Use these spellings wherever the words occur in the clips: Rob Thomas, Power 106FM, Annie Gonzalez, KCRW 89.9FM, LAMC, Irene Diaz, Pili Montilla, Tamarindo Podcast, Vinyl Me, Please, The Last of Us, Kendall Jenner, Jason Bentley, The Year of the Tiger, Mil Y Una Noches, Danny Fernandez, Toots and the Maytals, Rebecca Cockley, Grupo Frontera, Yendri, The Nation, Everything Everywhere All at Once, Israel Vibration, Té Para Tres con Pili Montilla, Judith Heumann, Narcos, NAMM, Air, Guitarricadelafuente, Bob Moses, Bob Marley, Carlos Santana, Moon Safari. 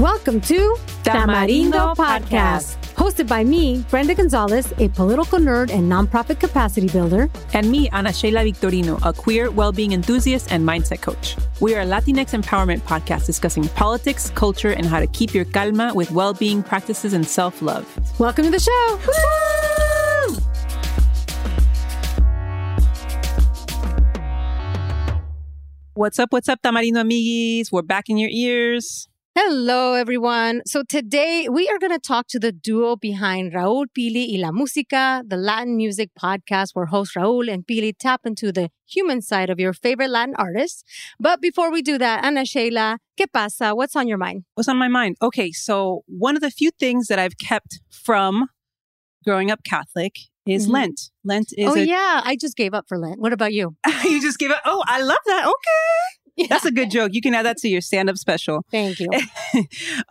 Welcome to Tamarindo Podcast, hosted by me, Brenda Gonzalez, a political nerd and nonprofit capacity builder. And me, Ana Sheila Victorino, a queer well-being enthusiast and mindset coach. We are a Latinx empowerment podcast discussing politics, culture, and how to keep your calma with well-being practices and self-love. Welcome to the show. Woo! What's up, Tamarindo amiguis? We're back in your ears. Hello, everyone. So today we are going to talk to the duo behind Raúl, Pili, y La Música, the Latin music podcast where hosts Raúl and Pili tap into the human side of your favorite Latin artists. But before we do that, Ana Sheila, ¿qué pasa? What's on your mind? What's on my mind? Okay, so one of the few things that I've kept from growing up Catholic is Lent. Lent is yeah, I just gave up for Lent. What about you? You just gave up? Oh, I love that. Okay. Yeah. That's a good joke. You can add that to your stand-up special. Thank you.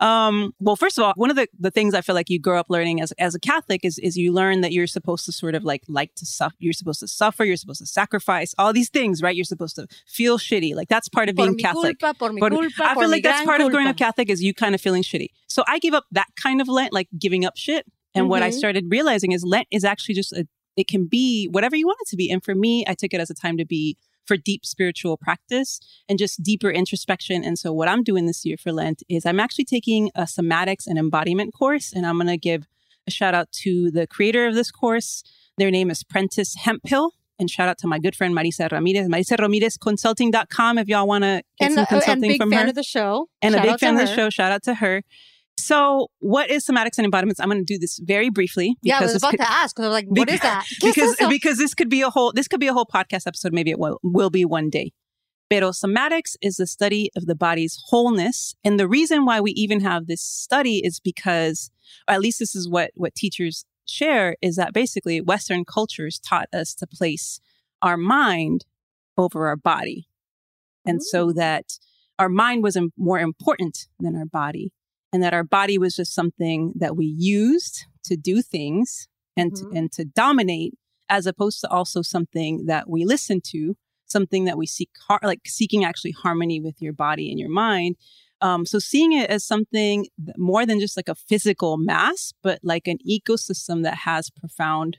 Well, first of all, one of the things I feel like you grow up learning as a Catholic is you learn that you're supposed to sort of like to suffer. You're supposed to suffer. You're supposed to sacrifice. All these things, right? You're supposed to feel shitty. Like that's part of being Catholic. I feel like that's part of growing up Catholic is you kind of feeling shitty. So I gave up that kind of Lent, like giving up shit. And what I started realizing is Lent is actually just, it can be whatever you want it to be. And for me, I took it as a time to be for deep spiritual practice and just deeper introspection. And so what I'm doing this year for Lent is I'm actually taking a somatics and embodiment course. And I'm going to give a shout out to the creator of this course. Their name is Prentis Hemphill. And shout out to my good friend, Marisa Ramirez, MarisaRamirezConsulting.com if y'all want to get some consulting from her. And a big fan of the show. And a big fan of the show. Shout out to her. So what is somatics and embodiments? I'm going to do this very briefly. Yeah, I was about to ask. I was like, what is that? Because this could be a whole podcast episode. Maybe it will be one day. Pero somatics is the study of the body's wholeness. And the reason why we even have this study is because, or at least this is what teachers share, is that basically Western cultures taught us to place our mind over our body. And so that our mind was more important than our body. And that our body was just something that we used to do things and to dominate, as opposed to also something that we listen to, something that we seek, seeking actually harmony with your body and your mind. So seeing it as something more than just like a physical mass, but like an ecosystem that has profound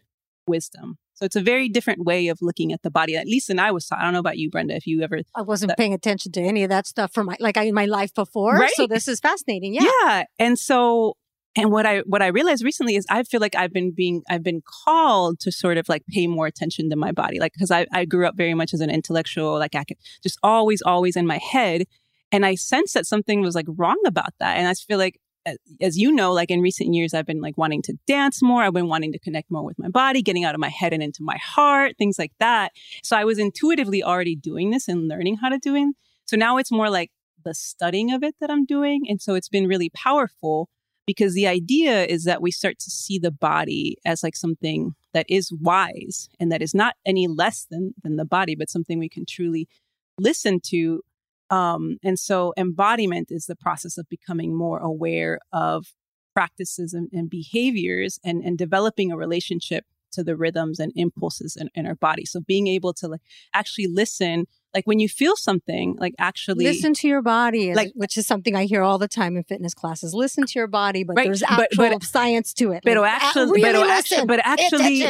wisdom. So it's a very different way of looking at the body, at least. And I was taught, I don't know about you, Brenda, if you ever... I wasn't paying attention to any of that stuff from my life before. Right? So this is fascinating. Yeah. Yeah. And so, and what I realized recently is I feel like I've been called to sort of like pay more attention to my body. Like, because I grew up very much as an intellectual, like I could just always in my head. And I sensed that something was like wrong about that. And I feel like, as you know, like in recent years, I've been like wanting to dance more. I've been wanting to connect more with my body, getting out of my head and into my heart, things like that. So I was intuitively already doing this and learning how to do it. So now it's more like the studying of it that I'm doing. And so it's been really powerful because the idea is that we start to see the body as like something that is wise and that is not any less than the body, but something we can truly listen to. And so embodiment is the process of becoming more aware of practices and behaviors and developing a relationship to the rhythms and impulses in our body. So being able to like actually listen, like when you feel something, like actually listen to your body, like, which is something I hear all the time in fitness classes. Listen to your body, but right, there's actual science to it. But like, actually,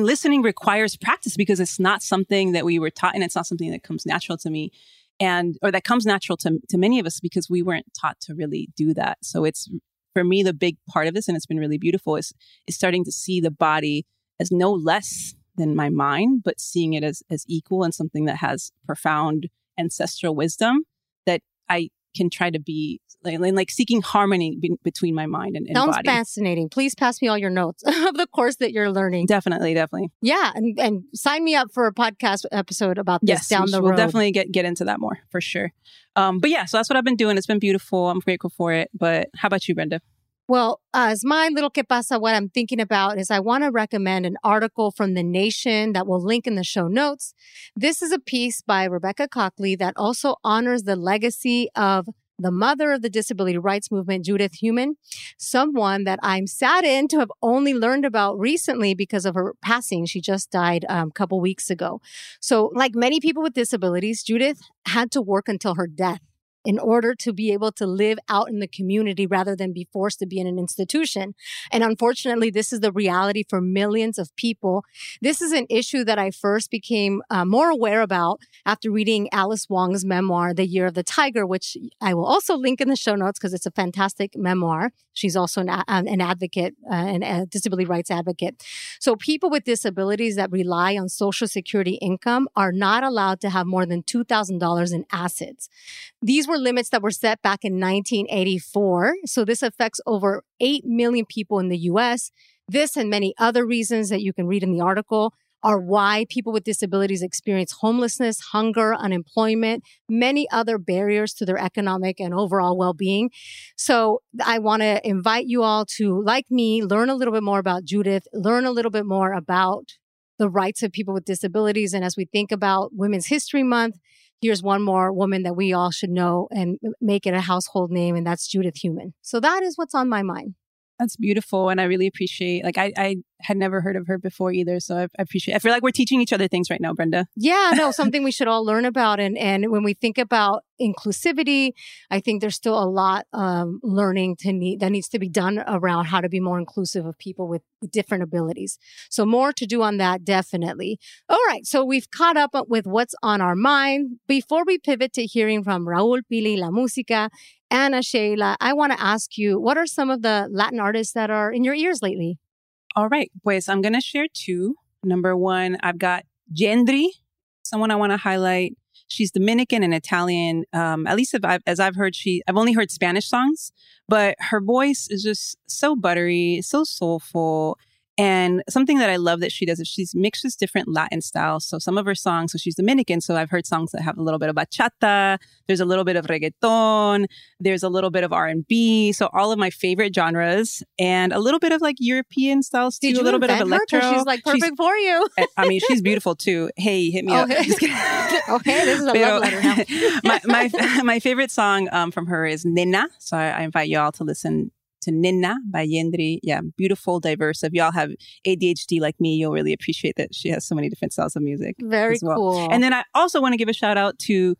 listening requires practice because it's not something that we were taught and it's not something that comes natural to me. Or that comes natural to many of us because we weren't taught to really do that. So it's, for me, the big part of this, and it's been really beautiful, is starting to see the body as no less than my mind, but seeing it as equal and something that has profound ancestral wisdom that I can try to be, like seeking harmony between my mind and body. Sounds fascinating. Please pass me all your notes of the course that you're learning. Definitely. Yeah. And sign me up for a podcast episode about this down the road. We'll definitely get into that more for sure. But yeah, so that's what I've been doing. It's been beautiful. I'm grateful for it. But how about you, Brenda? Well, as my little que pasa, what I'm thinking about is I want to recommend an article from The Nation that we'll link in the show notes. This is a piece by Rebecca Cockley that also honors the legacy of the mother of the disability rights movement, Judith Heumann, someone that I'm saddened to have only learned about recently because of her passing. She just died a couple weeks ago. So like many people with disabilities, Judith had to work until her death. in order to be able to live out in the community rather than be forced to be in an institution. And unfortunately, this is the reality for millions of people. This is an issue that I first became more aware about after reading Alice Wong's memoir, The Year of the Tiger, which I will also link in the show notes because it's a fantastic memoir. She's also an advocate, a disability rights advocate. So people with disabilities that rely on Social Security income are not allowed to have more than $2,000 in assets. These were limits that were set back in 1984. So this affects over 8 million people in the U.S. This and many other reasons that you can read in the article are why people with disabilities experience homelessness, hunger, unemployment, many other barriers to their economic and overall well-being. So I want to invite you all to, like me, learn a little bit more about Judith, learn a little bit more about the rights of people with disabilities. And as we think about Women's History Month, here's one more woman that we all should know and make it a household name, and that's Judith Heumann. So that is what's on my mind. That's beautiful. And I really appreciate, like, I had never heard of her before either. So I appreciate, I feel like we're teaching each other things right now, Brenda. Yeah, no, something we should all learn about. And when we think about inclusivity, I think there's still a lot learning that needs to be done around how to be more inclusive of people with different abilities. So more to do on that, definitely. All right. So we've caught up with what's on our mind. Before we pivot to hearing from Raúl, Pili, La Música, Ana Sheila, I want to ask you, what are some of the Latin artists that are in your ears lately? All right, pues I'm going to share two. Number one, I've got Gendry, someone I want to highlight. She's Dominican and Italian. At least as I've heard, I've only heard Spanish songs, but her voice is just so buttery, so soulful. And something that I love that she does is she mixes different Latin styles. So some of her songs, so she's Dominican, so I've heard songs that have a little bit of bachata, there's a little bit of reggaeton, there's a little bit of R&B. So all of my favorite genres and a little bit of like European styles too, a little bit of electro. She's like perfect for you. I mean, she's beautiful too. Hey, hit me up. Okay, this is a love letter now. my favorite song from her is Nena. So I invite you all to listen to Nina by Yendri. Yeah, beautiful, diverse. If y'all have ADHD like me, you'll really appreciate that she has so many different styles of music. Very cool. And then I also want to give a shout out to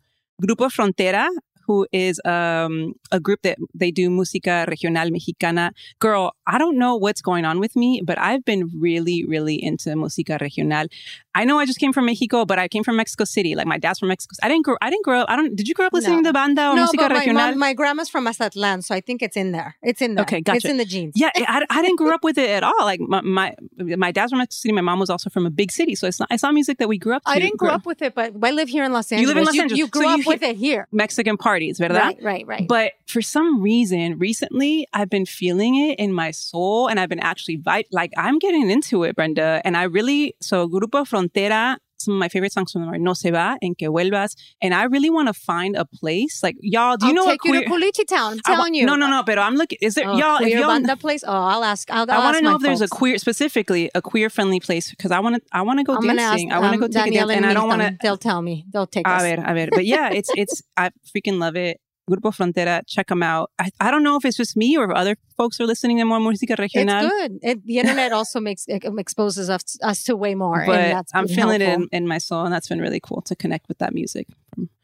Grupo Frontera, who is a group that they do música regional mexicana. Girl, I don't know what's going on with me, but I've been really, really into música regional. I know I just came from Mexico, but I came from Mexico City. Like my dad's from Mexico. I didn't grow up. Did you grow up listening to banda or música regional? My grandma's from Mazatlan, so I think it's in there. Okay, gotcha. It's in the genes. Yeah, I didn't grow up with it at all. Like my dad's from Mexico City. My mom was also from a big city, so it's not music that we grew up to. I didn't grow up with it, but I live here in Los Angeles. You live in Los Angeles. You grew up with it here. Mexican parties, ¿verdad? Right. But for some reason, recently, I've been feeling it in my soul, and I've been actually I'm getting into it, Brenda. And I really, so Grupo Frontera, some of my favorite songs from them are No Se Va, En Que Vuelvas. And I really want to find a place. Like, y'all, do you know what? I'll take you to Culichi Town. I'm telling you. No, but I'm looking. Is there, y'all, queer if y'all, banda place? Oh, I'll ask. I want to know if there's a queer-friendly place, because I want to go dancing. I want to go take Daniel a dance, and I don't want to. They'll tell me. They'll take us. A ver. But yeah, it's I freaking love it. Grupo Frontera, check them out. I don't know if it's just me or if other folks are listening to more música regional. It's good. The internet also exposes us to way more. But and that's I'm feeling helpful. It in my soul, and that's been really cool to connect with that music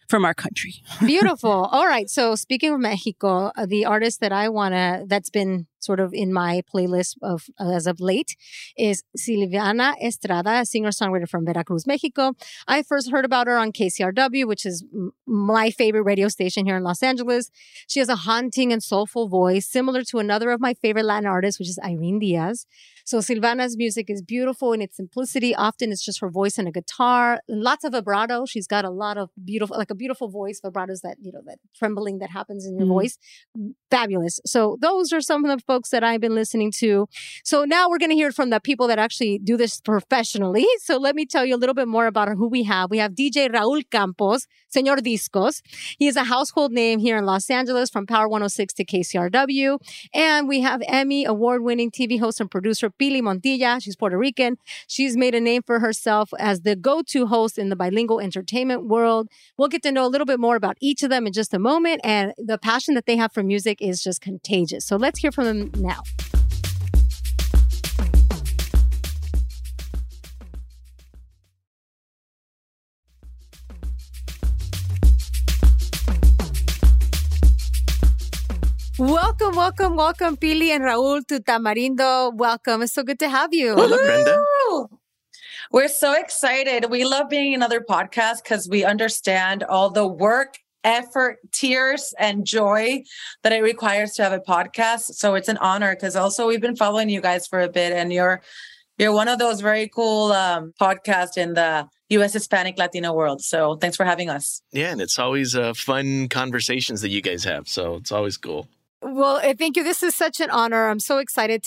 from our country. Beautiful. All right. So speaking of Mexico, the artist that that's been sort of in my playlist of as of late is Silvana Estrada, a singer-songwriter from Veracruz, Mexico. I first heard about her on KCRW, which is my favorite radio station here in Los Angeles. She has a haunting and soulful voice, similar to another of my favorite Latin artists, which is Irene Diaz. So Silvana's music is beautiful in its simplicity. Often it's just her voice and a guitar, lots of vibrato. She's got a lot of beautiful, like a beautiful voice, vibratos that, that trembling that happens in your voice. Fabulous. So those are some of the folks that I've been listening to. So now we're going to hear from the people that actually do this professionally. So let me tell you a little bit more about who we have. We have DJ Raúl Campos, Señor Discos. He is a household name here in Los Angeles, from Power 106 to KCRW. And we have Emmy award-winning TV host and producer Pili Montilla. She's Puerto Rican. She's made a name for herself as the go-to host in the bilingual entertainment world. We'll get to know a little bit more about each of them in just a moment. And the passion that they have for music is just contagious. So let's hear from them now. Welcome, welcome, welcome, Pili and Raúl to Tamarindo. Welcome. It's so good to have you. Hello, Brenda. We're so excited. We love being another podcast because we understand all the work, effort, tears, and joy that it requires to have a podcast. So it's an honor because also we've been following you guys for a bit, and you're one of those very cool podcasts in the U.S. Hispanic Latino world. So thanks for having us. Yeah, and it's always fun conversations that you guys have. So it's always cool. Well, thank you. This is such an honor. I'm so excited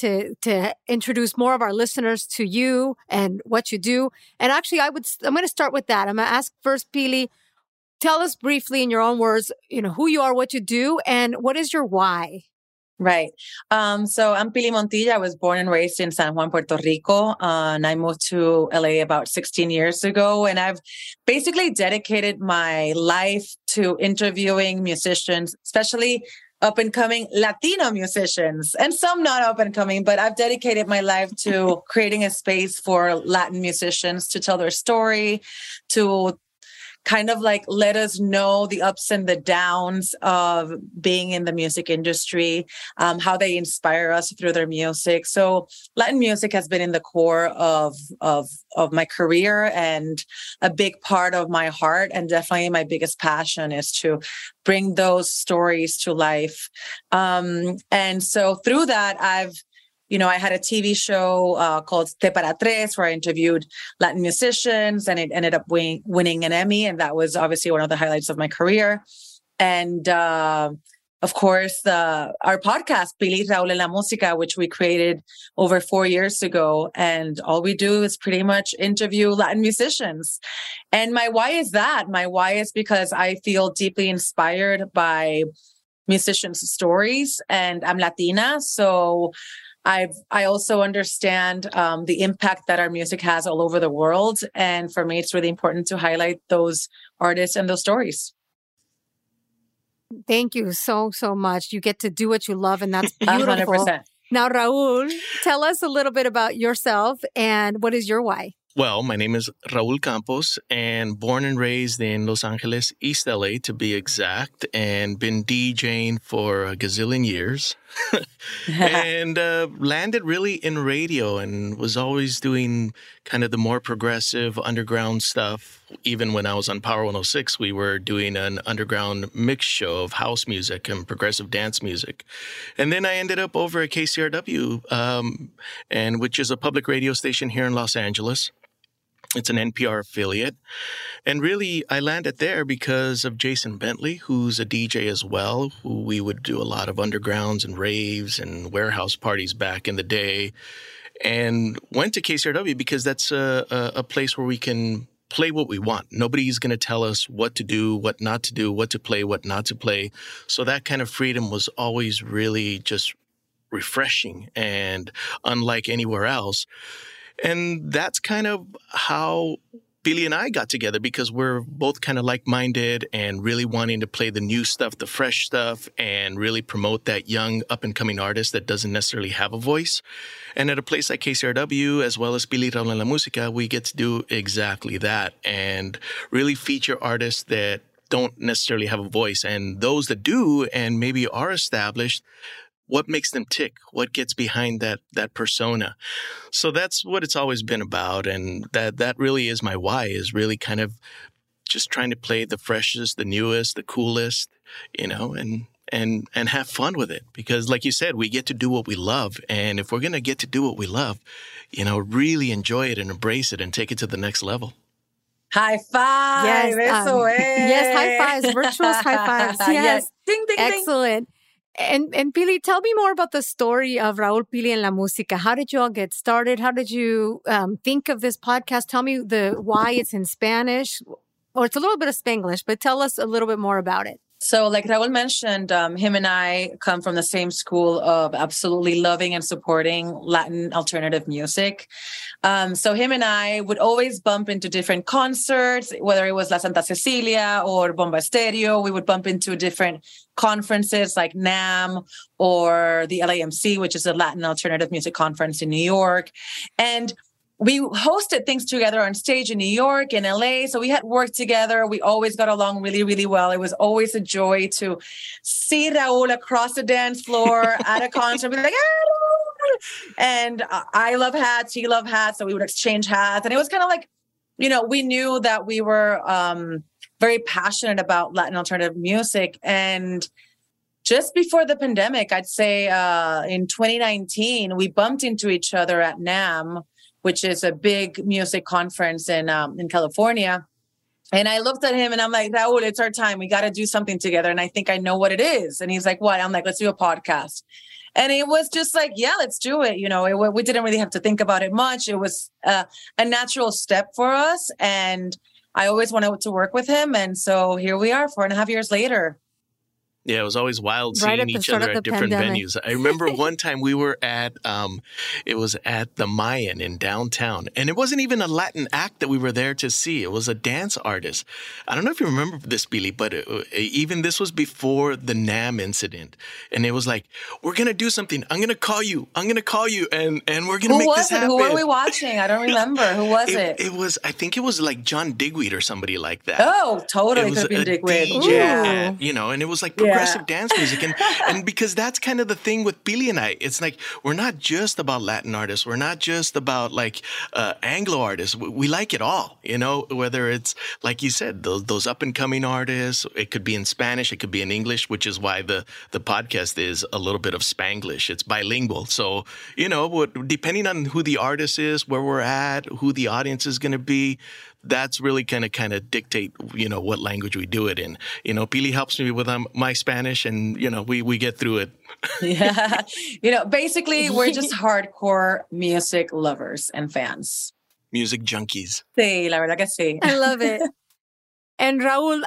to introduce more of our listeners to you and what you do. And actually, I'm going to start with that. I'm going to ask first, Pili, tell us briefly in your own words, who you are, what you do, and what is your why? Right. So I'm Pili Montilla. I was born and raised in San Juan, Puerto Rico, and I moved to LA about 16 years ago. And I've basically dedicated my life to interviewing musicians, especially up-and-coming Latino musicians, and some not up-and-coming, but I've dedicated my life to creating a space for Latin musicians to tell their story, to kind of like let us know the ups and the downs of being in the music industry, how they inspire us through their music. So Latin music has been in the core of my career and a big part of my heart. And definitely my biggest passion is to bring those stories to life. And so through that, I had a TV show called Te Para Tres, where I interviewed Latin musicians, and it ended up winning an Emmy. And that was obviously one of the highlights of my career. And of course, our podcast, Pili, Raúl, y La Música, which we created over 4 years ago. And all we do is pretty much interview Latin musicians. And my why is that. My why is because I feel deeply inspired by musicians' stories, and I'm Latina. So I also understand the impact that our music has all over the world. And for me, it's really important to highlight those artists and those stories. Thank you so, so much. You get to do what you love, and that's beautiful. 100%. Now, Raúl, tell us a little bit about yourself and what is your why? Well, my name is Raúl Campos, and born and raised in Los Angeles, East LA to be exact, and been DJing for a gazillion years and landed really in radio and was always doing kind of the more progressive underground stuff. Even when I was on Power 106, we were doing an underground mix show of house music and progressive dance music. And then I ended up over at KCRW, which is a public radio station here in Los Angeles. It's an NPR affiliate. And really, I landed there because of Jason Bentley, who's a DJ as well, who we would do a lot of undergrounds and raves and warehouse parties back in the day. And went to KCRW because that's a place where we can play what we want. Nobody's going to tell us what to do, what not to do, what to play, what not to play. So that kind of freedom was always really just refreshing and unlike anywhere else. And that's kind of how Pili and I got together, because we're both kind of like-minded and really wanting to play the new stuff, the fresh stuff, and really promote that young up-and-coming artist that doesn't necessarily have a voice. And at a place like KCRW, as well as Pili, Raúl, y La Música, we get to do exactly that and really feature artists that don't necessarily have a voice. And those that do and maybe are established, what makes them tick? What gets behind that persona? So that's what it's always been about. And that really is my why, is really kind of just trying to play the freshest, the newest, the coolest, and have fun with it. Because like you said, we get to do what we love. And if we're going to get to do what we love, really enjoy it and embrace it and take it to the next level. High five. Yes, eso es. Yes, high fives, virtuous high fives. Yes. Yes. Ding, ding, ding. Excellent. And Pili, tell me more about the story of Raúl, Pili, and La Música. How did you all get started? How did you think of this podcast? Tell me why it's in Spanish, or it's a little bit of Spanglish, but tell us a little bit more about it. So like Raúl mentioned, him and I come from the same school of absolutely loving and supporting Latin alternative music. So him and I would always bump into different concerts, whether it was La Santa Cecilia or Bomba Estéreo. We would bump into different conferences like NAMM or the LAMC, which is a Latin alternative music conference in New York. And we hosted things together on stage in New York and LA. So we had worked together. We always got along really, really well. It was always a joy to see Raúl across the dance floor at a concert. Be like, ah! And I love hats. He loved hats. So we would exchange hats. And it was kind of like, you know, we knew that we were very passionate about Latin alternative music. And just before the pandemic, I'd say in 2019, we bumped into each other at NAMM, which is a big music conference in California. And I looked at him and I'm like, Raúl, it's our time. We got to do something together. And I think I know what it is. And he's like, what? I'm like, let's do a podcast. And it was just like, yeah, let's do it. You know, we didn't really have to think about it much. It was a natural step for us. And I always wanted to work with him. And so here we are 4.5 years later. Yeah, it was always wild seeing each other at different venues. I remember one time we were at, it was at the Mayan in downtown. And it wasn't even a Latin act that we were there to see. It was a dance artist. I don't know if you remember this, Pili, but even this was before the NAMM incident. And it was like, we're going to do something. I'm going to call you. And we're going to make this happen. Who were we watching? I don't remember. Who was it? It was, I think it was like John Digweed or somebody like that. Oh, totally. It could be Digweed. DJ at, you know, and it was like... Yeah. Progressive dance music. And because that's kind of the thing with Pili and I. It's like, we're not just about Latin artists. We're not just about like Anglo artists. We like it all, you know, whether it's, like you said, those up and coming artists. It could be in Spanish. It could be in English, which is why the podcast is a little bit of Spanglish. It's bilingual. So, you know, depending on who the artist is, where we're at, who the audience is going to be, that's really going to kind of dictate, you know, what language we do it in. You know, Pili helps me with my Spanish and, you know, we get through it. Yeah. You know, basically, we're just hardcore music lovers and fans. Music junkies. Sí, la verdad que sí. I love it. And Raúl,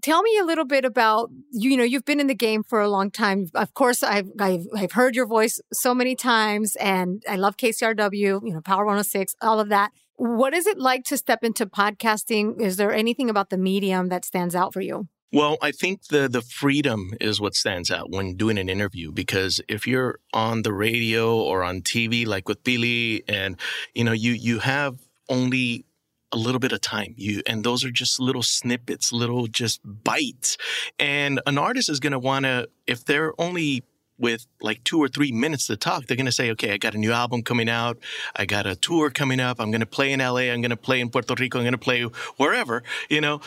tell me a little bit about, you know, you've been in the game for a long time. Of course, I've heard your voice so many times and I love KCRW, you know, Power 106, all of that. What is it like to step into podcasting? Is there anything about the medium that stands out for you? Well, I think the freedom is what stands out when doing an interview, because if you're on the radio or on TV, like with Pili, and, you know, you have only a little bit of time. And those are just little snippets, little just bites. And an artist is going to want to, if they're only with like 2 or 3 minutes to talk, they're going to say, okay, I got a new album coming out. I got a tour coming up. I'm going to play in LA. I'm going to play in Puerto Rico. I'm going to play wherever, you know.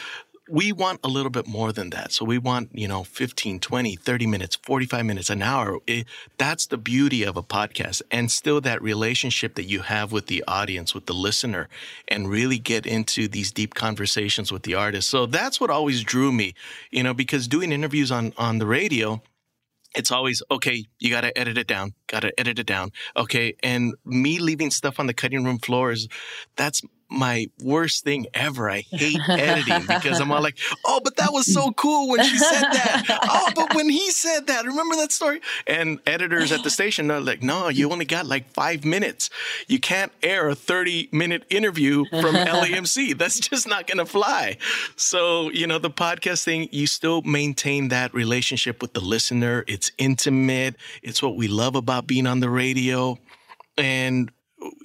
We want a little bit more than that. So we want, you know, 15, 20, 30 minutes, 45 minutes, an hour. That's the beauty of a podcast. And still that relationship that you have with the audience, with the listener, and really get into these deep conversations with the artist. So that's what always drew me, you know, because doing interviews on the radio, it's always, okay, you got to edit it down. Okay. And me leaving stuff on the cutting room floor that's my worst thing ever. I hate editing because I'm all like, oh, but that was so cool when she said that. Oh, but when he said that, remember that story? And editors at the station are like, no, you only got like 5 minutes. You can't air a 30-minute interview from LAMC. That's just not going to fly. So, you know, the podcast thing, you still maintain that relationship with the listener. It's intimate. It's what we love about being on the radio. And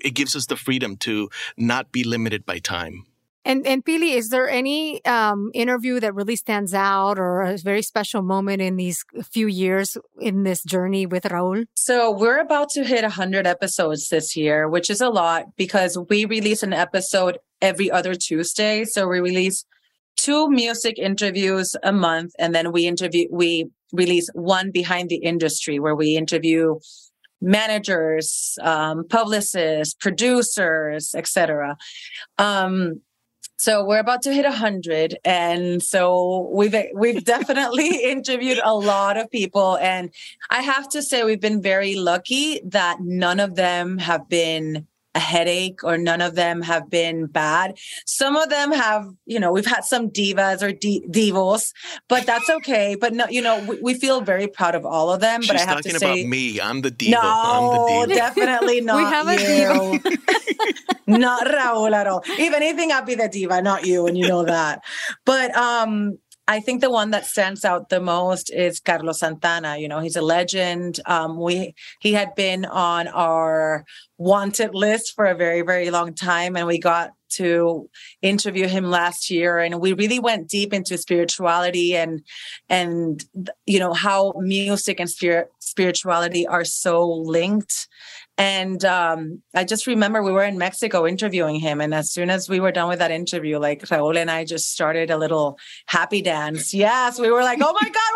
it gives us the freedom to not be limited by time. And Pili, is there any interview that really stands out or a very special moment in these few years in this journey with Raúl? So we're about to hit 100 episodes this year, which is a lot because we release an episode every other Tuesday. So we release 2 music interviews a month, and then we release one behind the industry where we interview managers, publicists, producers, etc. So we're about to hit 100, and so we've definitely interviewed a lot of people. And I have to say, we've been very lucky that none of them have been a headache or none of them have been bad. Some of them have, you know, we've had some divas or divos, but that's okay. But no, you know, we feel very proud of all of them. She's but I have to say, talking about me. I'm the diva. No, I'm the diva. Definitely not. We have a diva. Not Raúl at all. If anything, I'll be the diva, not you, and you know that. But I think the one that stands out the most is Carlos Santana. You know, he's a legend. He had been on our wanted list for a very, very long time, and we got to interview him last year, and we really went deep into spirituality and you know how music and spirituality are so linked. And I just remember we were in Mexico interviewing him. And as soon as we were done with that interview, like Raúl and I just started a little happy dance. Yes, we were like, oh my God,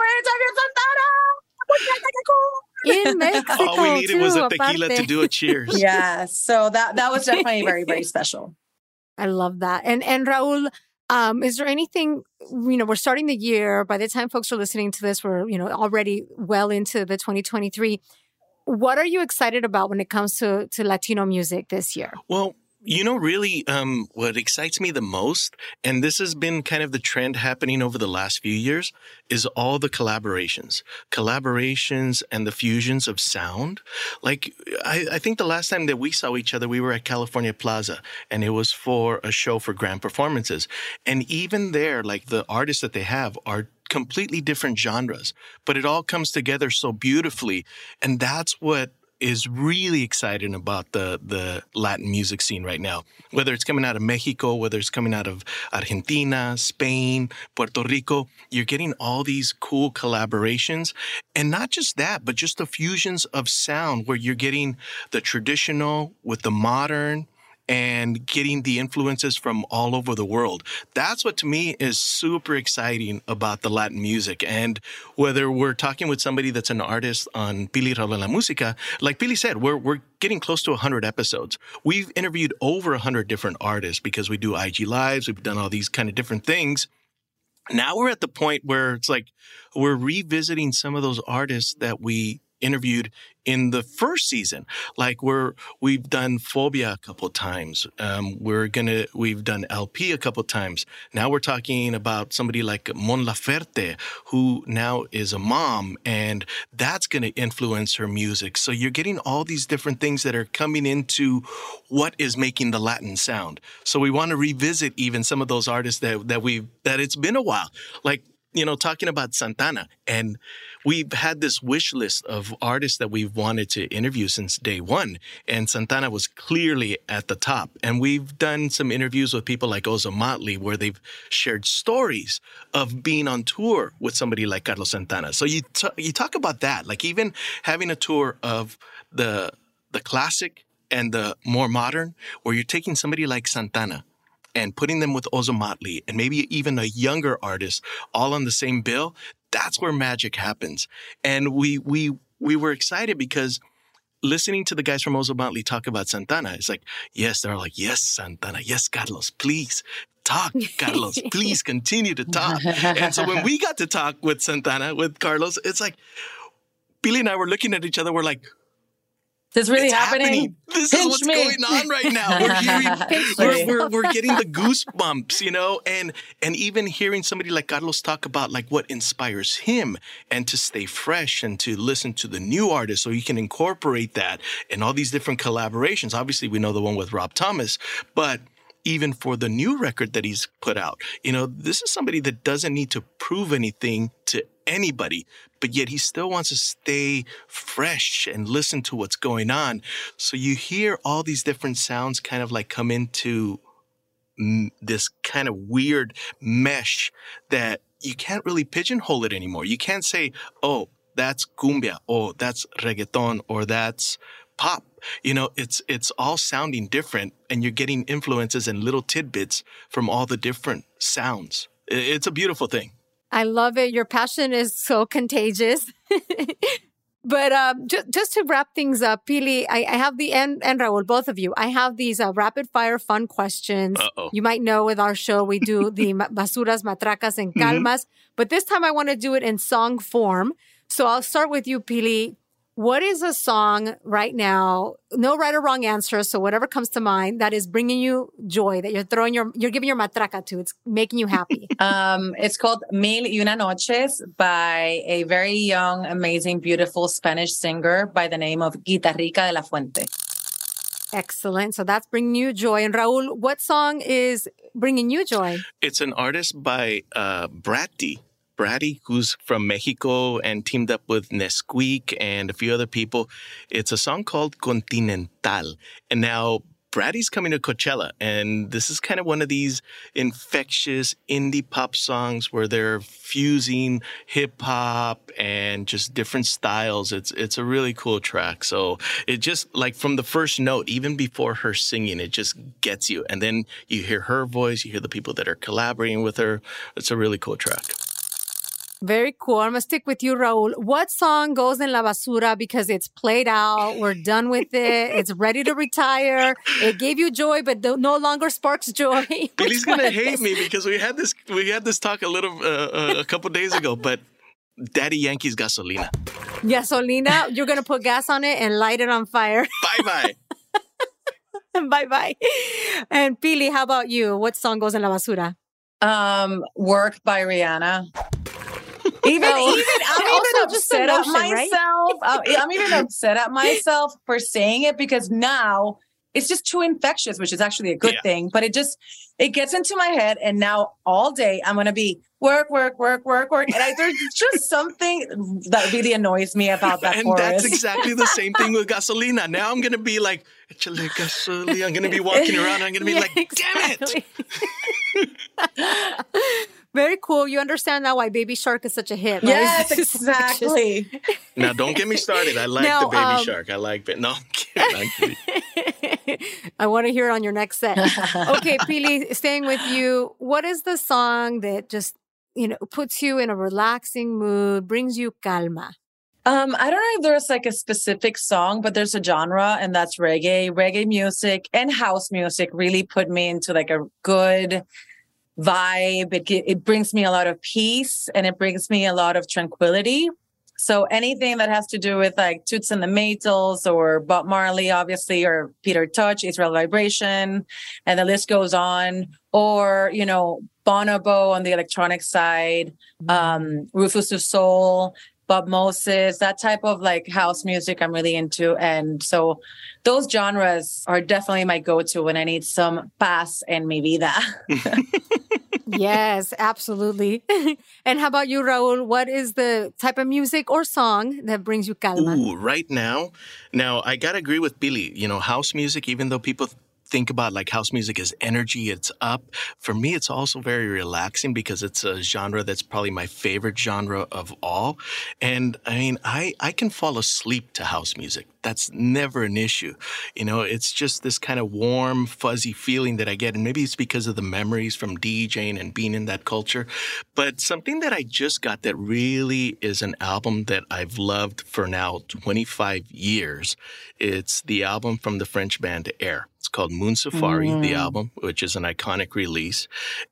we're interviewing Santana! In Mexico, all we needed was a tequila to do a cheers. Yeah, so that was definitely very, very special. I love that. And Raúl, is there anything, you know, we're starting the year. By the time folks are listening to this, we're, you know, already well into the 2023. What are you excited about when it comes to Latino music this year? Well, you know, really what excites me the most, and this has been kind of the trend happening over the last few years, is all the collaborations and the fusions of sound. Like, I think the last time that we saw each other, we were at California Plaza, and it was for a show for Grand Performances. And even there, like, the artists that they have are completely different genres, but it all comes together so beautifully. And that's what is really exciting about the Latin music scene right now, whether it's coming out of Mexico, whether it's coming out of Argentina, Spain, Puerto Rico. You're getting all these cool collaborations. And not just that, but just the fusions of sound where you're getting the traditional with the modern and getting the influences from all over the world. That's what, to me, is super exciting about the Latin music. And whether we're talking with somebody that's an artist on Pili, Raúl, La Música, like Pili said, we're getting close to 100 episodes. We've interviewed over 100 different artists because we do IG Lives. We've done all these kind of different things. Now we're at the point where it's like we're revisiting some of those artists that we interviewed in the first season. Like we've done Phobia a couple times. We've done LP a couple times. Now we're talking about somebody like Mon Laferte, who now is a mom, and that's going to influence her music. So you're getting all these different things that are coming into what is making the Latin sound. So we want to revisit even some of those artists that it's been a while. Like, you know, talking about Santana, and we've had this wish list of artists that we've wanted to interview since day one, and Santana was clearly at the top. And we've done some interviews with people like Ozomatli, where they've shared stories of being on tour with somebody like Carlos Santana. So you talk about that, like even having a tour of the classic and the more modern, where you're taking somebody like Santana and putting them with Ozomatli and maybe even a younger artist all on the same bill. That's where magic happens. And we were excited because listening to the guys from Ozomatli talk about Santana, it's like, yes, they're like, yes, Santana, yes, Carlos, please talk, Carlos, please continue to talk. And so when we got to talk with Santana, with Carlos, it's like, Pili and I were looking at each other, we're like, this really happening. This Pinch is what's me. Going on right now. We're hearing, we're getting the goosebumps, you know, and even hearing somebody like Carlos talk about like what inspires him and to stay fresh and to listen to the new artists so he can incorporate that and all these different collaborations. Obviously, we know the one with Rob Thomas, but even for the new record that he's put out, you know, this is somebody that doesn't need to prove anything to anybody, but yet he still wants to stay fresh and listen to what's going on. So you hear all these different sounds kind of like come into this kind of weird mesh that you can't really pigeonhole it anymore. You can't say, oh, that's cumbia, oh, that's reggaeton, or that's pop. You know, it's all sounding different, and you're getting influences and little tidbits from all the different sounds. It's a beautiful thing. I love it. Your passion is so contagious. But just to wrap things up, Pili, I have the and Raúl, both of you, I have these rapid fire fun questions. Uh-oh. You might know with our show, we do the basuras, matracas, and calmas. Mm-hmm. But this time I want to do it in song form. So I'll start with you, Pili. What is a song right now? No right or wrong answer. So whatever comes to mind that is bringing you joy, that you're giving your matraca to. It's making you happy. It's called Mil y Una Noches by a very young, amazing, beautiful Spanish singer by the name of Guitarricadelafuente. Excellent. So that's bringing you joy. And Raul, what song is bringing you joy? It's an artist by Bratty, who's from Mexico and teamed up with Nesquik and a few other people. It's a song called Continental. And now Bratty's coming to Coachella, and this is kind of one of these infectious indie pop songs where they're fusing hip hop and just different styles. It's a really cool track. So it just, like, from the first note, even before her singing, it just gets you. And then you hear her voice, you hear the people that are collaborating with her. It's a really cool track. Very cool. I'm going to stick with you, Raul. What song goes in La Basura because it's played out, we're done with it, it's ready to retire, it gave you joy but no longer sparks joy? Billy's going to hate me because we had this talk a couple days ago, but Daddy Yankee's Gasolina. Gasolina, you're going to put gas on it and light it on fire. Bye-bye. Bye-bye. And Pili, how about you? What song goes in La Basura? Work by Rihanna. I'm even upset at myself for saying it because now it's just too infectious, which is actually a good thing. But it gets into my head, and now all day I'm gonna be work. And there's just something that really annoys me about that. And chorus. That's exactly the same thing with Gasolina. Now I'm gonna be like, Echale Gasolina. I'm gonna be walking around. I'm gonna be exactly. Damn it. Very cool. You understand now why Baby Shark is such a hit. Yes, exactly. Now, don't get me started. I like the Baby Shark. I like it. No, I'm kidding. I want to hear it on your next set. Okay, Pili, staying with you, what is the song that just, puts you in a relaxing mood, brings you calma? I don't know if there's a specific song, but there's a genre, and that's reggae. Reggae music and house music really put me into a good vibe. It brings me a lot of peace, and it brings me a lot of tranquility. So anything that has to do with Toots and the Maytals or Bob Marley, obviously, or Peter Tosh, Israel Vibration, and the list goes on. Or, Bonobo on the electronic side, Rufus Du Sol, Bob Moses, that type of house music I'm really into. And so those genres are definitely my go-to when I need some paz en mi vida. Yes, absolutely. And how about you, Raul? What is the type of music or song that brings you calma? Ooh, right now. Now, I got to agree with Pili. House music, even though people think about house music as energy, it's up. For me, it's also very relaxing because it's a genre that's probably my favorite genre of all. And I mean, I can fall asleep to house music. That's never an issue. It's just this kind of warm, fuzzy feeling that I get. And maybe it's because of the memories from DJing and being in that culture. But something that I just got that really is an album that I've loved for now 25 years. It's the album from the French band Air. It's called Moon Safari, the album, which is an iconic release.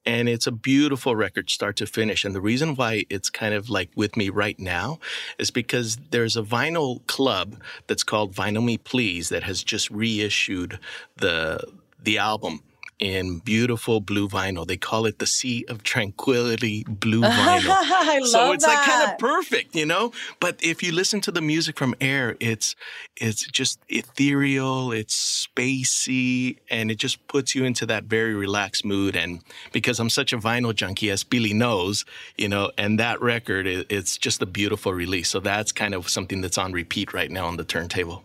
And it's a beautiful record, start to finish. And the reason why it's kind of with me right now is because there's a vinyl club that's called Vinyl Me Please that has just reissued the album in beautiful blue vinyl. They call it the Sea of Tranquility blue vinyl. I love so it's that. Kind of perfect, But if you listen to the music from Air, it's just ethereal, it's spacey, and it just puts you into that very relaxed mood. And because I'm such a vinyl junkie, as Pili knows, and that record, it's just a beautiful release. So that's kind of something that's on repeat right now on the turntable.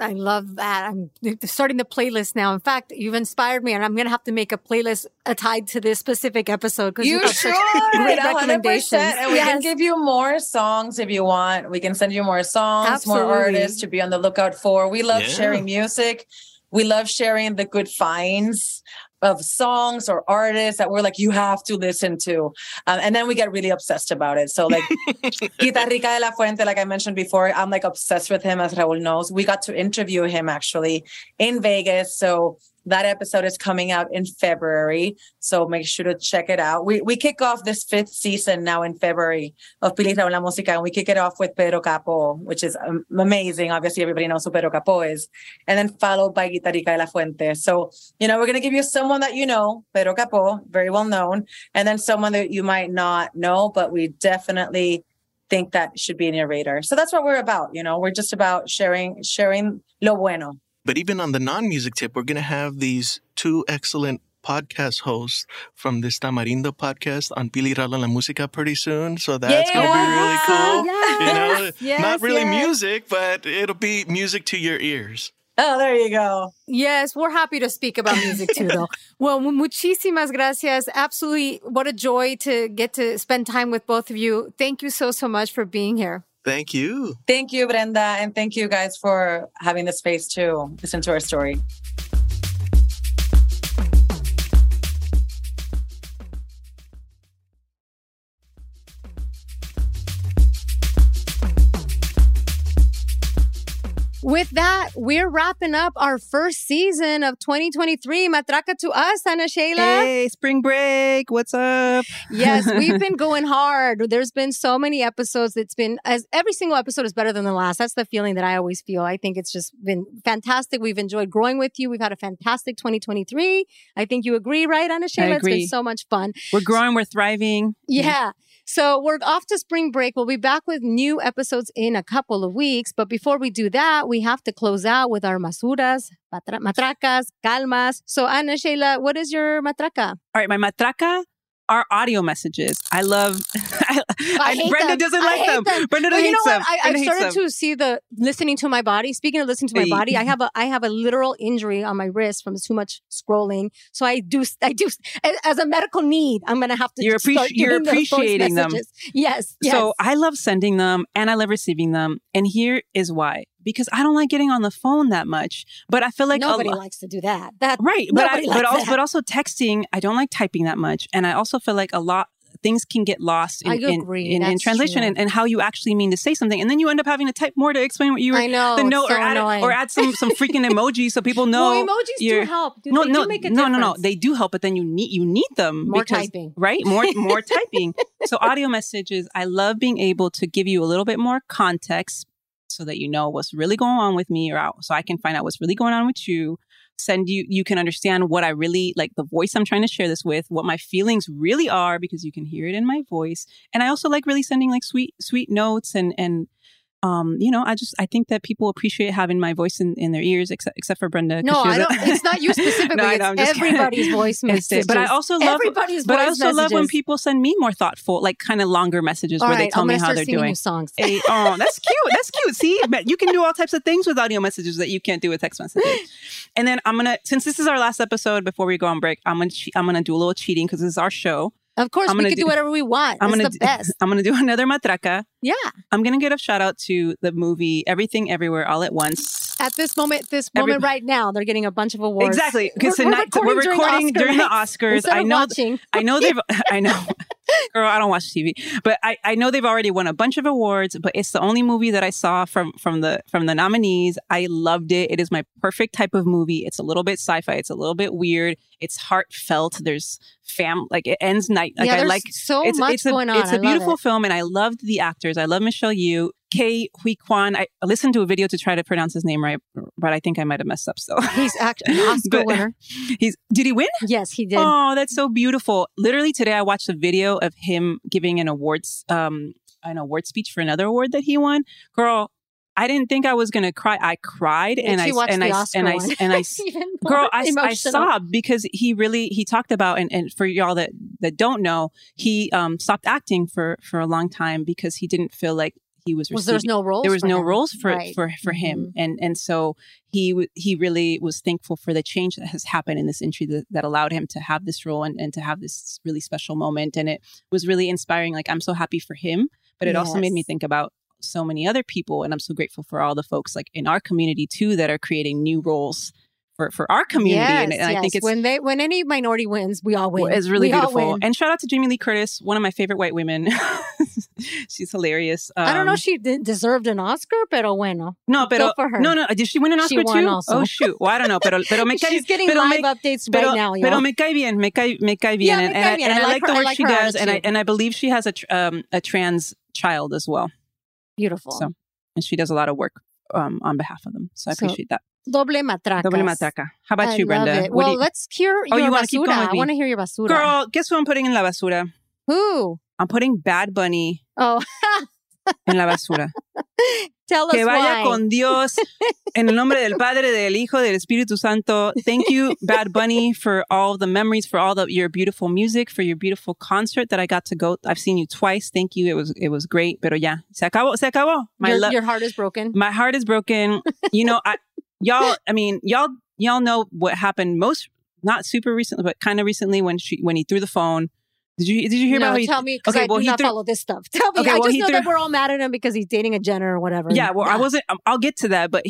I love that. I'm starting the playlist now. In fact, you've inspired me, and I'm going to have to make a playlist tied to this specific episode. You should. Great 100%. Recommendations. And we can give you more songs if you want. We can send you more songs, Absolutely. More artists to be on the lookout for. We love sharing music. We love sharing the good finds of songs or artists that we're you have to listen to. And then we get really obsessed about it. So Guitarricadelafuente, I mentioned before, I'm obsessed with him, as Raul knows. We got to interview him actually in Vegas. So that episode is coming out in February. So make sure to check it out. We kick off this 5th season now in February of Pili, Raúl, La Música. And we kick it off with Pedro Capó, which is amazing. Obviously, everybody knows who Pedro Capó is. And then followed by Guitarricadelafuente. So, we're going to give you someone that you know, Pedro Capó, very well known. And then someone that you might not know, but we definitely think that should be in your radar. So that's what we're about. We're just about sharing lo bueno. But even on the non-music tip, we're going to have these two excellent podcast hosts from this Tamarindo podcast on Pili, Raúl, y La Música pretty soon. So that's going to be really cool. Yes. You know, not really music, but it'll be music to your ears. Oh, there you go. Yes, we're happy to speak about music too, though. Well, muchísimas gracias. Absolutely. What a joy to get to spend time with both of you. Thank you so, so much for being here. Thank you. Thank you, Brenda. And thank you guys for having the space to listen to our story. With that, we're wrapping up our first season of 2023. Matraca to us, Ana Sheila. Hey, spring break. What's up? Yes, we've been going hard. There's been so many episodes. It's been, as every single episode is better than the last. That's the feeling that I always feel. I think it's just been fantastic. We've enjoyed growing with you. We've had a fantastic 2023. I think you agree, right, Ana Sheila? I agree. It's been so much fun. We're growing. We're thriving. Yeah. So we're off to spring break. We'll be back with new episodes in a couple of weeks. But before we do that, we have to close out with our masuras, matracas, calmas. So Ana Sheila, what is your matraca? All right, my matraca are audio messages. I love... Brenda doesn't like them. Brenda doesn't hate them. I started to see the listening to my body. Speaking of listening to my body, I have a literal injury on my wrist from too much scrolling. So I do as a medical need, I'm going to have to start appreciating them. Yes. So I love sending them and I love receiving them. And here is why. Because I don't like getting on the phone that much, but I feel like nobody likes to do that. But also texting, I don't like typing that much, and I also feel like a lot things can get lost in translation and how you actually mean to say something, and then you end up having to type more to explain what you add some freaking emojis so people know. Well, emojis do help. They do make a difference. They do help, but then you need them more typing. So audio messages, I love being able to give you a little bit more context, so that you know what's really going on with me, or so I can find out what's really going on with you. You can understand what I really like, the voice I'm trying to share this with, what my feelings really are, because you can hear it in my voice. And I also like really sending like sweet notes I think that people appreciate having my voice in their ears, except for Brenda. No, it's not you specifically. It's everybody's voice messages. But I also love when people send me more thoughtful, like kind of longer messages where they tell me how they're doing. Songs. That's cute. That's cute. See, you can do all types of things with audio messages that you can't do with text messages. And then since this is our last episode before we go on break, I'm gonna do a little cheating because this is our show. Of course, we can do whatever we want. It's the best. I'm going to do another matraca. Yeah. I'm going to give a shout out to the movie Everything Everywhere All at Once. At this moment right now, they're getting a bunch of awards. Exactly. Because tonight we're recording during the Oscars. I know. Girl, I don't watch TV. But I know they've already won a bunch of awards, but it's the only movie that I saw from the nominees. I loved it. It is my perfect type of movie. It's a little bit sci-fi. It's a little bit weird. It's heartfelt. There's it ends night. Like, yeah, there's so much going on. It's a beautiful film, and I loved the actors. I love Michelle Yeoh. K. Hui Kwan. I listened to a video to try to pronounce his name right, but I think I might have messed up. So he's actually an Oscar winner. Did he win? Yes, he did. Oh, that's so beautiful. Literally today, I watched a video of him giving an award speech for another award that he won. Girl, I didn't think I was gonna cry. I cried, and I sobbed because he talked about, and for y'all that don't know, he stopped acting for a long time because he didn't feel like. He was receiving. There was no roles for him. And so he really was thankful for the change that has happened in this industry that allowed him to have this role and to have this really special moment. And it was really inspiring. Like, I'm so happy for him, but it also made me think about so many other people. And I'm so grateful for all the folks like in our community too, that are creating new roles for our community. I think it's when any minority wins, we all win. It's really beautiful. And shout out to Jamie Lee Curtis, one of my favorite white women. She's hilarious. I don't know if she deserved an Oscar, pero bueno. No, pero for her. No, did she win an Oscar too? Also. Oh shoot. Well, I don't know, pero me cae. She's getting live updates right now, y'all. Pero me cae bien. Me cae bien. Yeah, me cae bien. And I like the work she does, and I believe she has a trans child as well. Beautiful. So, and she does a lot of work on behalf of them. So I appreciate that. Doble matraca. How about you, Brenda? Well, let's hear your basura. I want to hear your basura. Girl, guess who I'm putting in la basura? Who? I'm putting Bad Bunny. Oh, en la basura. Tell que us vaya why. Con Dios, en el nombre del Padre, del Hijo, del Espíritu Santo. Thank you, Bad Bunny, for all the memories, for all your beautiful music, for your beautiful concert that I got to go. I've seen you twice. Thank you. It was great. Pero ya, se acabó, se acabó. Your heart is broken. My heart is broken. You know, y'all know what happened most, not super recently, but kind of recently when he threw the phone. Did you hear about? No, tell me, because I do not follow this stuff. Tell me, okay, I just know that we're all mad at him because he's dating a Jenner or whatever. Yeah, well, yeah. I wasn't. I'll get to that. But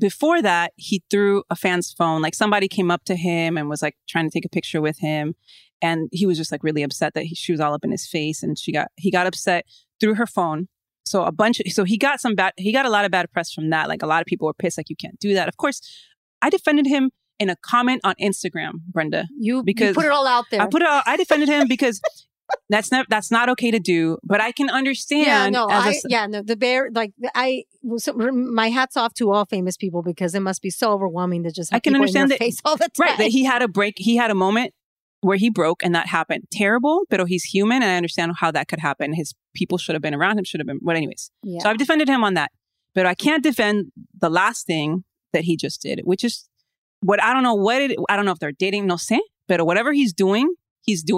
before that, he threw a fan's phone. Like somebody came up to him and was like trying to take a picture with him, and he was just like really upset that she was all up in his face, and he got upset, threw her phone. So he got a lot of bad press from that. Like a lot of people were pissed. Like you can't do that. Of course, I defended him. In a comment on Instagram, Brenda, because you put it all out there. I defended him because that's not okay to do. But I can understand. My hat's off to all famous people because it must be so overwhelming to just have people in your face all the time. Right, that he had a break. He had a moment where he broke, and that happened. Terrible, but he's human, and I understand how that could happen. His people should have been around him. But anyways, yeah. So I've defended him on that, but I can't defend the last thing that he just did, which is. I don't know if they're dating, no sé, pero whatever he's doing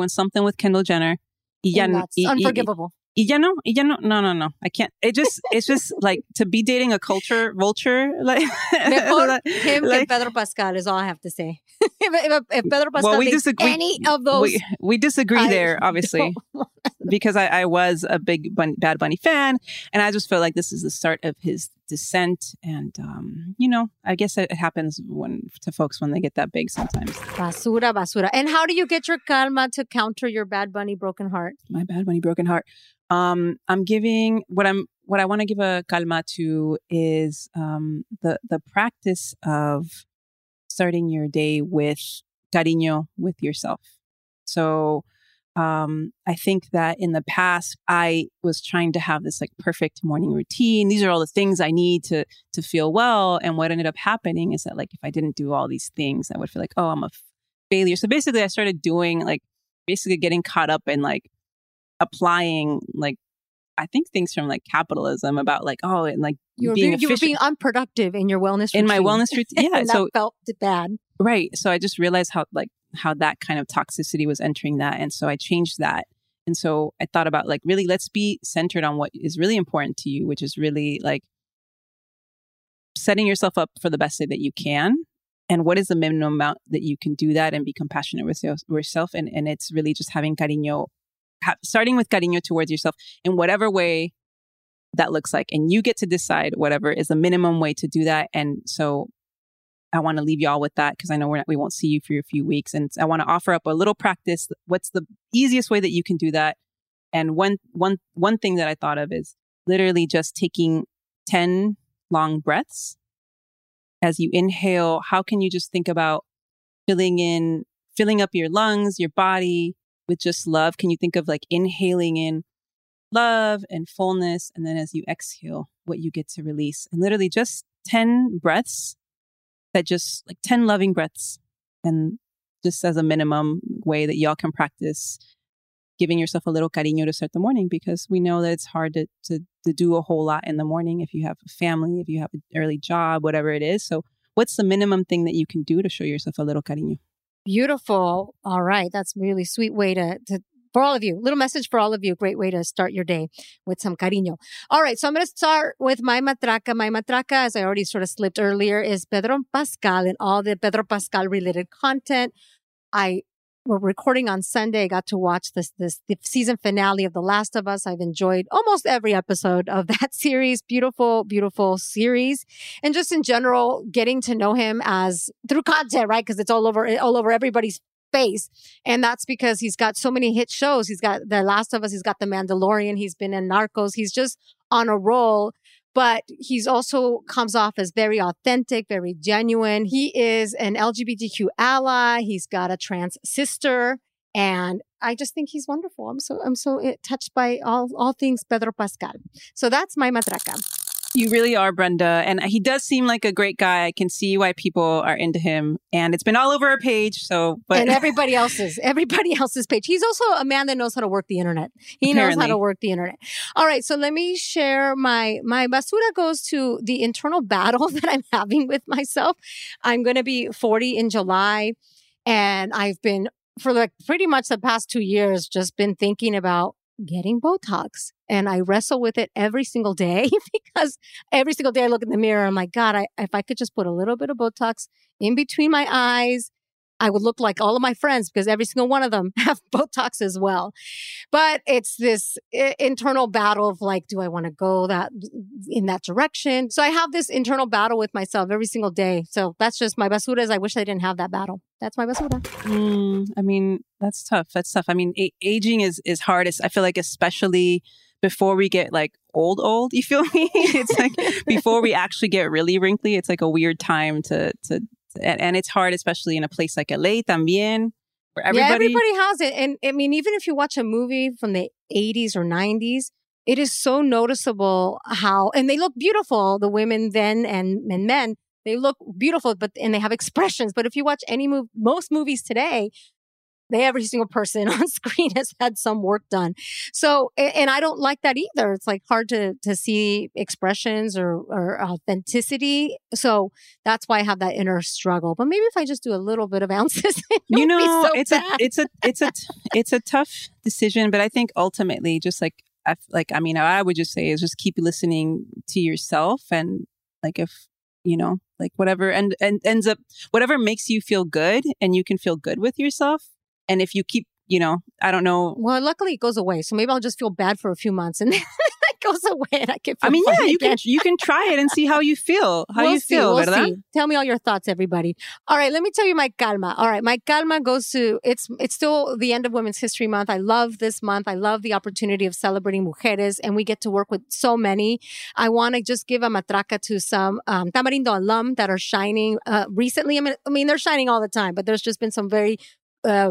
something with Kendall Jenner. That's unforgivable. No. I can't. It's just like to be dating a culture vulture. Like mejor him and Pedro Pascal is all I have to say. if Pedro Pascal disagree, any of those, we disagree there, obviously, because I was a big Bad Bunny fan, and I just feel like this is the start of his descent. And I guess it happens to folks when they get that big sometimes. Basura. And how do you get your calma to counter your Bad Bunny broken heart? My Bad Bunny broken heart. I'm giving what I want to give a calma to is the practice of starting your day with cariño with yourself. So I think that in the past I was trying to have this like perfect morning routine. These are all the things I need to feel well. And what ended up happening is that like if I didn't do all these things, I would feel like, oh, I'm a failure. So basically, I started doing getting caught up in like applying like I think things from like capitalism about like oh and like you were being unproductive in your wellness routine. In my wellness routine, yeah. So that felt bad, right? So I just realized how that kind of toxicity was entering that. And so I changed that. And so I thought about like, really, let's be centered on what is really important to you, which is really like setting yourself up for the best day that you can. And what is the minimum amount that you can do that and be compassionate with yourself. And it's really just having cariño, starting with cariño towards yourself in whatever way that looks like. And you get to decide whatever is the minimum way to do that. And so I want to leave y'all with that because I know we won't see you for a few weeks. And I want to offer up a little practice. What's the easiest way that you can do that? And one thing that I thought of is literally just taking 10 long breaths. As you inhale, how can you just think about filling up your lungs, your body with just love? Can you think of like inhaling in love and fullness? And then as you exhale, what you get to release. And literally just 10 breaths. That just like 10 loving breaths, and just as a minimum way that y'all can practice giving yourself a little cariño to start the morning, because we know that it's hard to do a whole lot in the morning if you have a family, if you have an early job, whatever it is. So what's the minimum thing that you can do to show yourself a little cariño? Beautiful. All right. That's a really sweet way to for all of you, little message for all of you. Great way to start your day with some cariño. All right, so I'm going to start with my matraca. My matraca, as I already sort of slipped earlier, is Pedro Pascal and all the Pedro Pascal related content. We're recording on Sunday. I got to watch the season finale of The Last of Us. I've enjoyed almost every episode of that series. Beautiful, beautiful series. And just in general, getting to know him as through content, right? Because it's all over everybody's face. And that's because he's got so many hit shows. He's got The Last of Us. He's got The Mandalorian. He's been in Narcos. He's just on a roll. But he's also comes off as very authentic, very genuine. He is an LGBTQ ally. He's got a trans sister. And I just think he's wonderful. I'm so touched by all things Pedro Pascal. So that's my matraca. You really are, Brenda. And he does seem like a great guy. I can see why people are into him. And it's been all over our page. So, but and everybody else's page. He's also a man that knows how to work the internet. He apparently knows how to work the internet. All right. So let me share my basura goes to the internal battle that I'm having with myself. I'm going to be 40 in July. And I've been, for like pretty much the past 2 years, just been thinking about getting Botox. And I wrestle with it every single day because every single day I look in the mirror, I'm like, God, if I could just put a little bit of Botox in between my eyes, I would look like all of my friends because every single one of them have Botox as well. But it's this internal battle of like, do I want to go in that direction? So I have this internal battle with myself every single day. So that's just my basura is I wish I didn't have that battle. That's my basura. I mean, that's tough. I mean, aging is hard. I feel like especially before we get like old, you feel me? It's like before we actually get really wrinkly, it's like a weird time to and it's hard, especially in a place like LA también, where everybody has it. And I mean, even if you watch a movie from the 80s or 90s, it is so noticeable how, and they look beautiful, the women then and men, they look beautiful, and they have expressions. But if you watch most movies today, every single person on screen has had some work done. So, and I don't like that either. It's like hard to see expressions or authenticity. So that's why I have that inner struggle. But maybe if I just do a little bit of ounces, it's a tough decision. But I think ultimately, just I would just say is just keep listening to yourself, and like if you know, like whatever and ends up whatever makes you feel good, and you can feel good with yourself. And if you keep, I don't know. Well, luckily it goes away. So maybe I'll just feel bad for a few months and then it goes away and I can feel you can try it and see how you feel. We'll see. Tell me all your thoughts, everybody. All right, let me tell you my calma. All right, my calma goes to, it's still the end of Women's History Month. I love this month. I love the opportunity of celebrating mujeres and we get to work with so many. I want to just give a matraca to some Tamarindo alum that are shining recently. I mean, they're shining all the time, but there's just been some very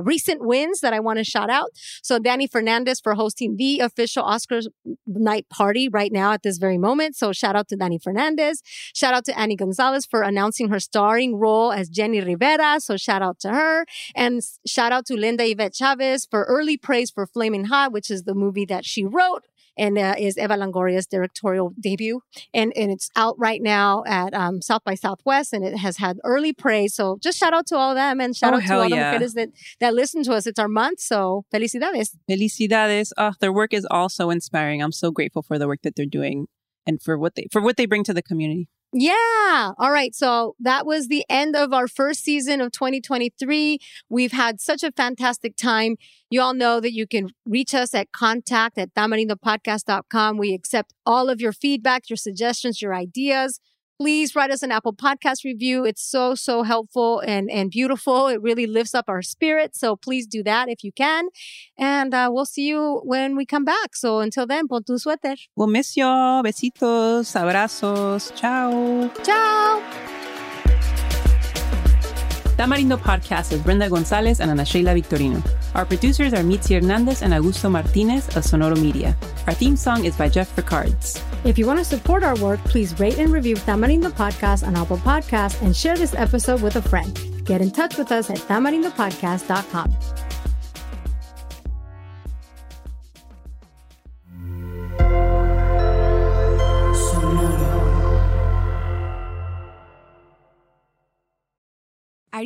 recent wins that I want to shout out. So Danny Fernandez for hosting the official Oscars night party right now at this very moment. So shout out to Danny Fernandez. Shout out to Annie Gonzalez for announcing her starring role as Jenny Rivera. So shout out to her. And shout out to Linda Yvette Chavez for early praise for Flaming Hot, which is the movie that she wrote and is Eva Longoria's directorial debut. And it's out right now at South by Southwest, and it has had early praise. So just shout out to all of them, and shout out to all the mujeres that listen to us. It's our month, so felicidades. Felicidades. Their work is also inspiring. I'm so grateful for the work that they're doing and for what they bring to the community. Yeah. All right. So that was the end of our first season of 2023. We've had such a fantastic time. You all know that you can reach us at contact@tamarindopodcast.com. We accept all of your feedback, your suggestions, your ideas. Please write us an Apple Podcast review. It's so, so helpful and beautiful. It really lifts up our spirit. So please do that if you can. And we'll see you when we come back. So until then, pon tu suéter. We'll miss y'all. Besitos, abrazos. Ciao. Ciao. Tamarindo Podcast is Brenda Gonzalez and Ana Sheila Victorino. Our producers are Mitzi Hernandez and Augusto Martinez of Sonoro Media. Our theme song is by Jeff Ricards. If you want to support our work, please rate and review Tamarindo Podcast on Apple Podcasts and share this episode with a friend. Get in touch with us at tamarindopodcast.com. Are